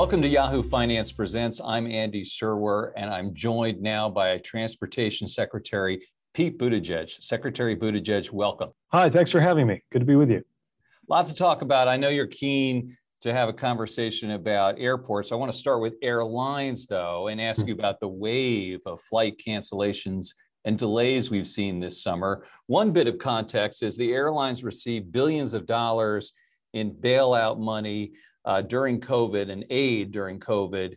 Welcome to Yahoo Finance Presents. I'm Andy Serwer, and I'm joined now by Transportation Secretary Pete Buttigieg. Secretary Buttigieg, welcome. Hi, thanks for having me. Good to be with you. Lots to talk about. I know you're keen to have a conversation about airports. I want to start with airlines, though, and ask you about the wave of flight cancellations and delays we've seen this summer. One bit of context is the airlines received billions of dollars in bailout money during COVID and aid during COVID.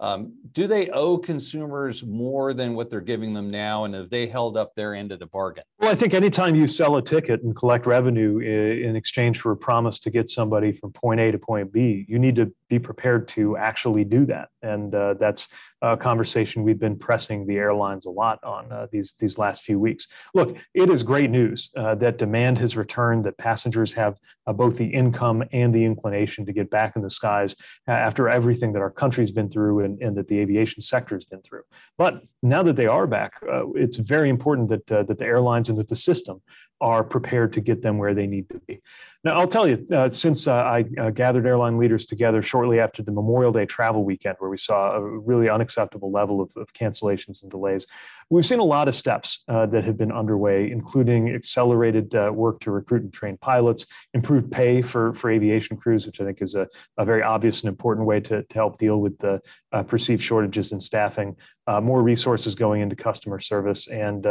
Do they owe consumers more than what they're giving them now? And have they held up their end of the bargain? Well, I think anytime you sell a ticket and collect revenue in exchange for a promise to get somebody from point A to point B, you need to be prepared to actually do that. And that's a conversation we've been pressing the airlines a lot on these last few weeks. Look, it is great news that demand has returned, that passengers have both the income and the inclination to get back in the skies after everything that our country's been through and that the aviation sector's been through. But now that they are back, it's very important that that the airlines and that the system are prepared to get them where they need to be. Now, I'll tell you, since I gathered airline leaders together shortly after the Memorial Day travel weekend, where we saw a really unacceptable level of cancellations and delays, we've seen a lot of steps that have been underway, including accelerated work to recruit and train pilots, improved pay for aviation crews, which I think is a very obvious and important way to help deal with the perceived shortages in staffing, more resources going into customer service. And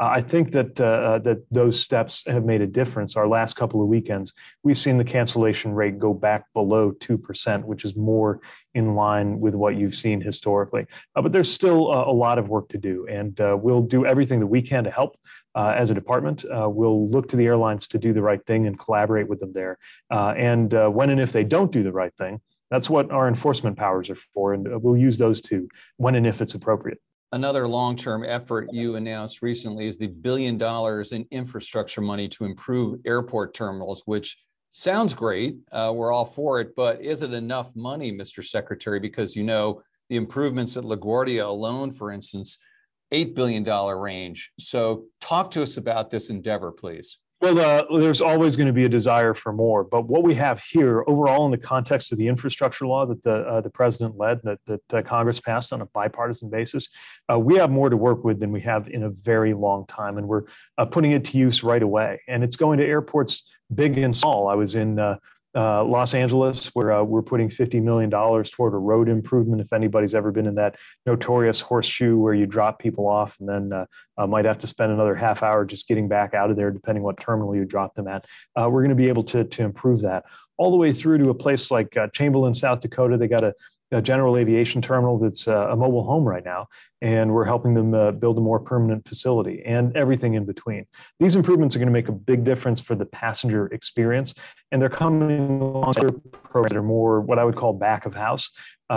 I think that that those steps have made a difference. Our last couple of weekends, we've seen the cancellation rate go back below 2%, which is more in line with what you've seen historically. But there's still a lot of work to do, and we'll do everything that we can to help. As a department, we'll look to the airlines to do the right thing and collaborate with them there. And when and if they don't do the right thing, that's what our enforcement powers are for, and we'll use those too, when and if it's appropriate. Another long-term effort you announced recently is the $1 billion in infrastructure money to improve airport terminals, which sounds great. We're all for it, but is it enough money, Mr. Secretary? Because, you know, the improvements at LaGuardia alone, for instance, $8 billion range. So talk to us about this endeavor, please. Well, there's always going to be a desire for more. But what we have here overall in the context of the infrastructure law that the president led, that Congress passed on a bipartisan basis, we have more to work with than we have in a very long time. And we're putting it to use right away. And it's going to airports big and small. I was in Los Angeles, where we're putting $50 million toward a road improvement. If anybody's ever been in that notorious horseshoe where you drop people off and then might have to spend another half hour just getting back out of there, depending what terminal you drop them at, we're going to be able to improve that. All the way through to a place like Chamberlain, South Dakota. They got a general aviation terminal that's a mobile home right now, and we're helping them build a more permanent facility, and everything in between. These improvements are going to make a big difference for the passenger experience, and they're coming along programs that are more what I would call back of house,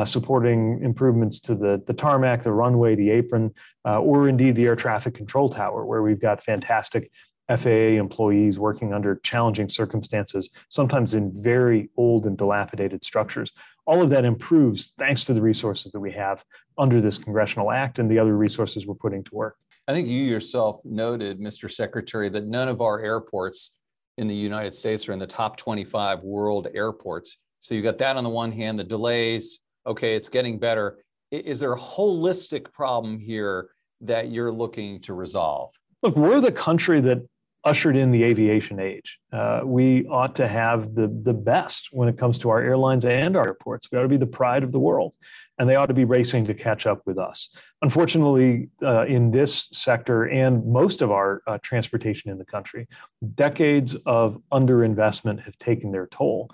supporting improvements to the tarmac, the runway, the apron, or indeed the air traffic control tower, where we've got fantastic FAA employees working under challenging circumstances, sometimes in very old and dilapidated structures. All of that improves thanks to the resources that we have under this congressional act and the other resources we're putting to work. I think you yourself noted, Mr. Secretary, that none of our airports in the United States are in the top 25 world airports. So you got that on the one hand, the delays. Okay, it's getting better. Is there a holistic problem here that you're looking to resolve? Look, we're the country that ushered in the aviation age. We ought to have the best when it comes to our airlines and our airports. We ought to be the pride of the world, and they ought to be racing to catch up with us. Unfortunately, in this sector and most of our transportation in the country, decades of underinvestment have taken their toll.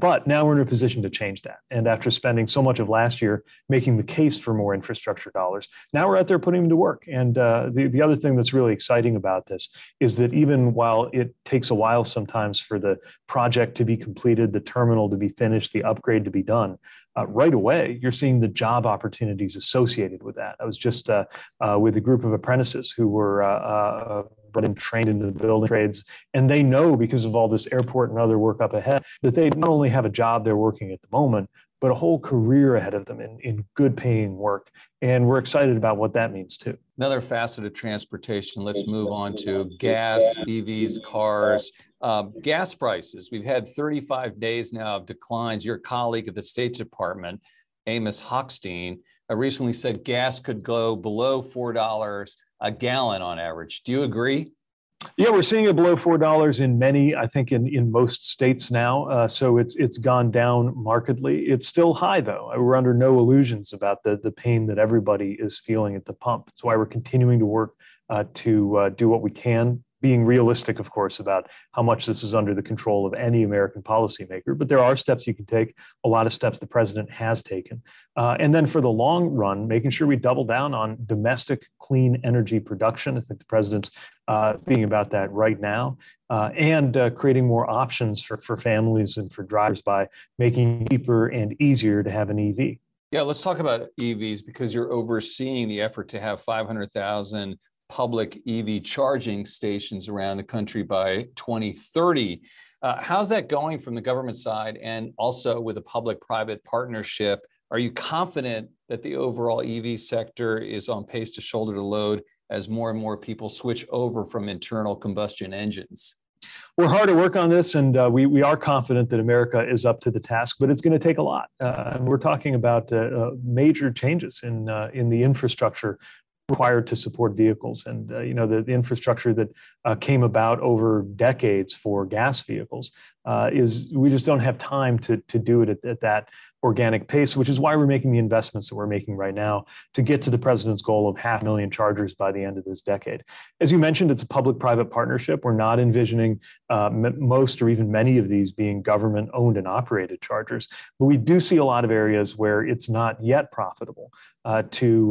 But now we're in a position to change that. And after spending so much of last year making the case for more infrastructure dollars, now we're out there putting them to work. And the other thing that's really exciting about this is that even while it takes a while sometimes for the project to be completed, the terminal to be finished, the upgrade to be done, right away, you're seeing the job opportunities associated with that. I was just with a group of apprentices who were brought in, trained into the building trades, and they know because of all this airport and other work up ahead that they not only have a job they're working at the moment, but a whole career ahead of them in good paying work. And we're excited about what that means too. Another facet of transportation, let's move on to gas, EVs, cars, gas prices. We've had 35 days now of declines. Your colleague at the State Department Amos Hochstein, recently said gas could go below $4 a gallon on average. Do you agree? Yeah, we're seeing it below $4 in many, I think, in most states now. So it's gone down markedly. It's still high, though. We're under no illusions about the pain that everybody is feeling at the pump. That's why we're continuing to work to do what we can, being realistic, of course, about how much this is under the control of any American policymaker. But there are steps you can take, a lot of steps the president has taken. And then for the long run, making sure we double down on domestic clean energy production. I think the president's speaking about that right now. And creating more options for families and for drivers by making it cheaper and easier to have an EV. Yeah, let's talk about EVs, because you're overseeing the effort to have 500,000 public EV charging stations around the country by 2030. How's that going from the government side, and also with a public-private partnership? Are you confident that the overall EV sector is on pace to shoulder the load as more and more people switch over from internal combustion engines? We're hard at work on this, and we are confident that America is up to the task, but it's going to take a lot. We're talking about major changes in the infrastructure required to support vehicles. And, you know, the infrastructure that came about over decades for gas vehicles is, we just don't have time to do it at that organic pace, which is why we're making the investments that we're making right now to get to the president's goal of 500,000 chargers by the end of this decade. As you mentioned, it's a public-private partnership. We're not envisioning most or even many of these being government-owned and operated chargers, but we do see a lot of areas where it's not yet profitable to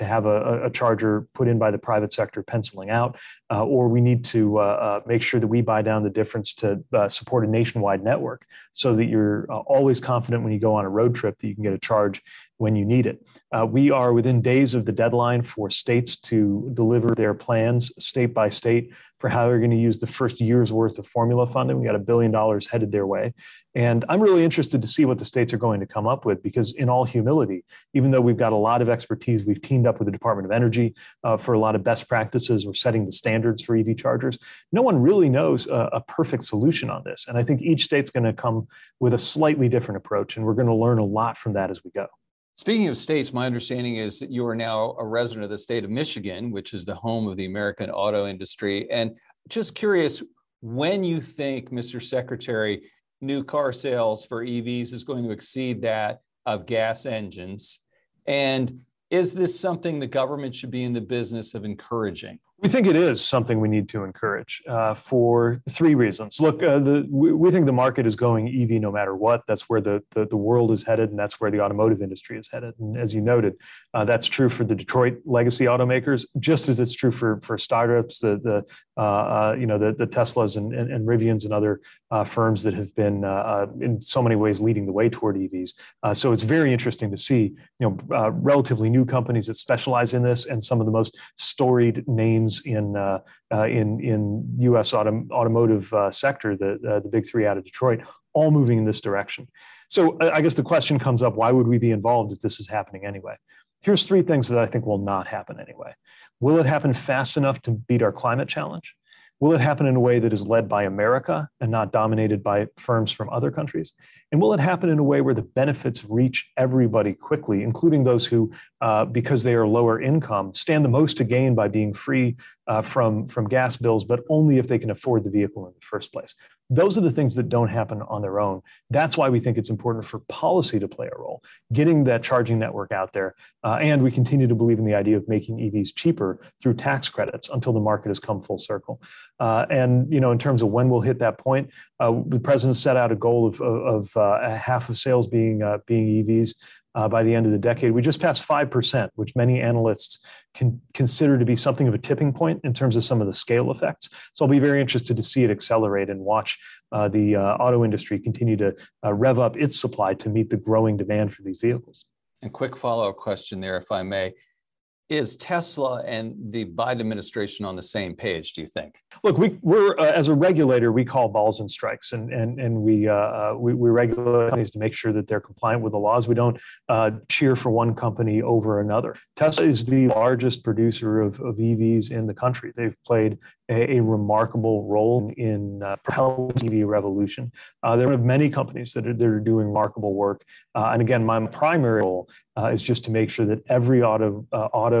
have a charger put in by the private sector penciling out, or we need to make sure that we buy down the difference to support a nationwide network so that you're always confident when you go on a road trip that you can get a charge when you need it. We are within days of the deadline for states to deliver their plans state by state for how they're going to use the first year's worth of formula funding. We got $1 billion headed their way. And I'm really interested to see what the states are going to come up with, because in all humility, even though we've got a lot of expertise, we've teamed up with the Department of Energy for a lot of best practices. We're setting the standards for EV chargers. No one really knows a perfect solution on this. And I think each state's going to come with a slightly different approach, and we're going to learn a lot from that as we go. Speaking of states, my understanding is that you are now a resident of the state of Michigan, which is the home of the American auto industry. And just curious, when you think, Mr. Secretary, new car sales for EVs is going to exceed that of gas engines? And is this something the government should be in the business of encouraging? We think it is something we need to encourage for three reasons. Look, we think the market is going EV no matter what. That's where the world is headed, and that's where the automotive industry is headed. And as you noted, that's true for the Detroit legacy automakers, just as it's true for startups, the Teslas and Rivians and other firms that have been in so many ways leading the way toward EVs. So it's very interesting to see relatively new companies that specialize in this, and some of the most storied names in U.S. automotive sector, the big three out of Detroit, all moving in this direction. So I guess the question comes up, why would we be involved if this is happening anyway? Here's three things that I think will not happen anyway. Will it happen fast enough to beat our climate challenge? Will it happen in a way that is led by America and not dominated by firms from other countries? And will it happen in a way where the benefits reach everybody quickly, including those who, because they are lower income, stand the most to gain by being free from gas bills, but only if they can afford the vehicle in the first place? Those are the things that don't happen on their own. That's why we think it's important for policy to play a role, getting that charging network out there. And we continue to believe in the idea of making EVs cheaper through tax credits until the market has come full circle. In terms of when we'll hit that point, the president set out a goal of half of sales being EVs by the end of the decade. We just passed 5%, which many analysts can consider to be something of a tipping point in terms of some of the scale effects. So I'll be very interested to see it accelerate and watch the auto industry continue to rev up its supply to meet the growing demand for these vehicles. And quick follow-up question there, if I may. Is Tesla and the Biden administration on the same page, do you think? Look, we're as a regulator, we call balls and strikes, and we regulate companies to make sure that they're compliant with the laws. We don't cheer for one company over another. Tesla is the largest producer of EVs in the country. They've played a remarkable role in propelling the EV revolution. There are many companies that are doing remarkable work. And again, my primary role is just to make sure that every auto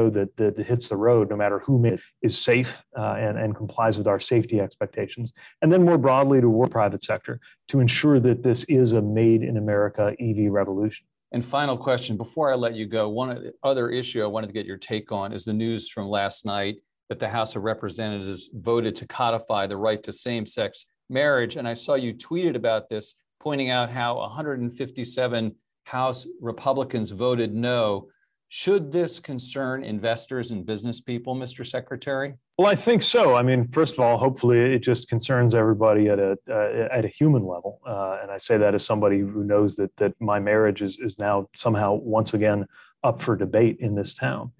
that hits the road, no matter who made it, is safe and complies with our safety expectations. And then more broadly to work private sector to ensure that this is a made in America EV revolution. And final question, before I let you go, one other issue I wanted to get your take on is the news from last night that the House of Representatives voted to codify the right to same-sex marriage. And I saw you tweeted about this, pointing out how 157 House Republicans voted no. Should this concern investors and business people, Mr. Secretary? Well, I think so. I mean, first of all, hopefully it just concerns everybody at a human level. And I say that as somebody who knows that my marriage is now somehow once again up for debate in this town.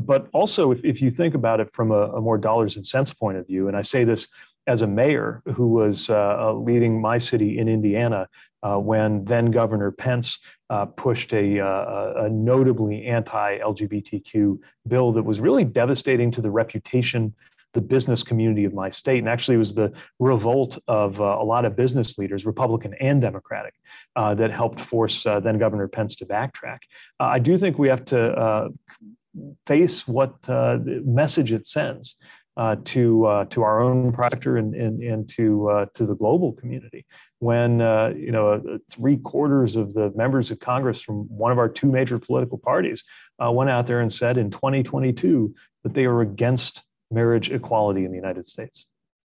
But also, if you think about it from a more dollars and cents point of view, and I say this as a mayor who was leading my city in Indiana when then Governor Pence pushed a notably anti-LGBTQ bill that was really devastating to the reputation, the business community of my state. And actually it was the revolt of a lot of business leaders, Republican and Democratic, that helped force then Governor Pence to backtrack. I do think we have to face what message it sends to our own sector and to the global community. When three-quarters of the members of Congress from one of our two major political parties went out there and said in 2022 that they are against marriage equality in the United States.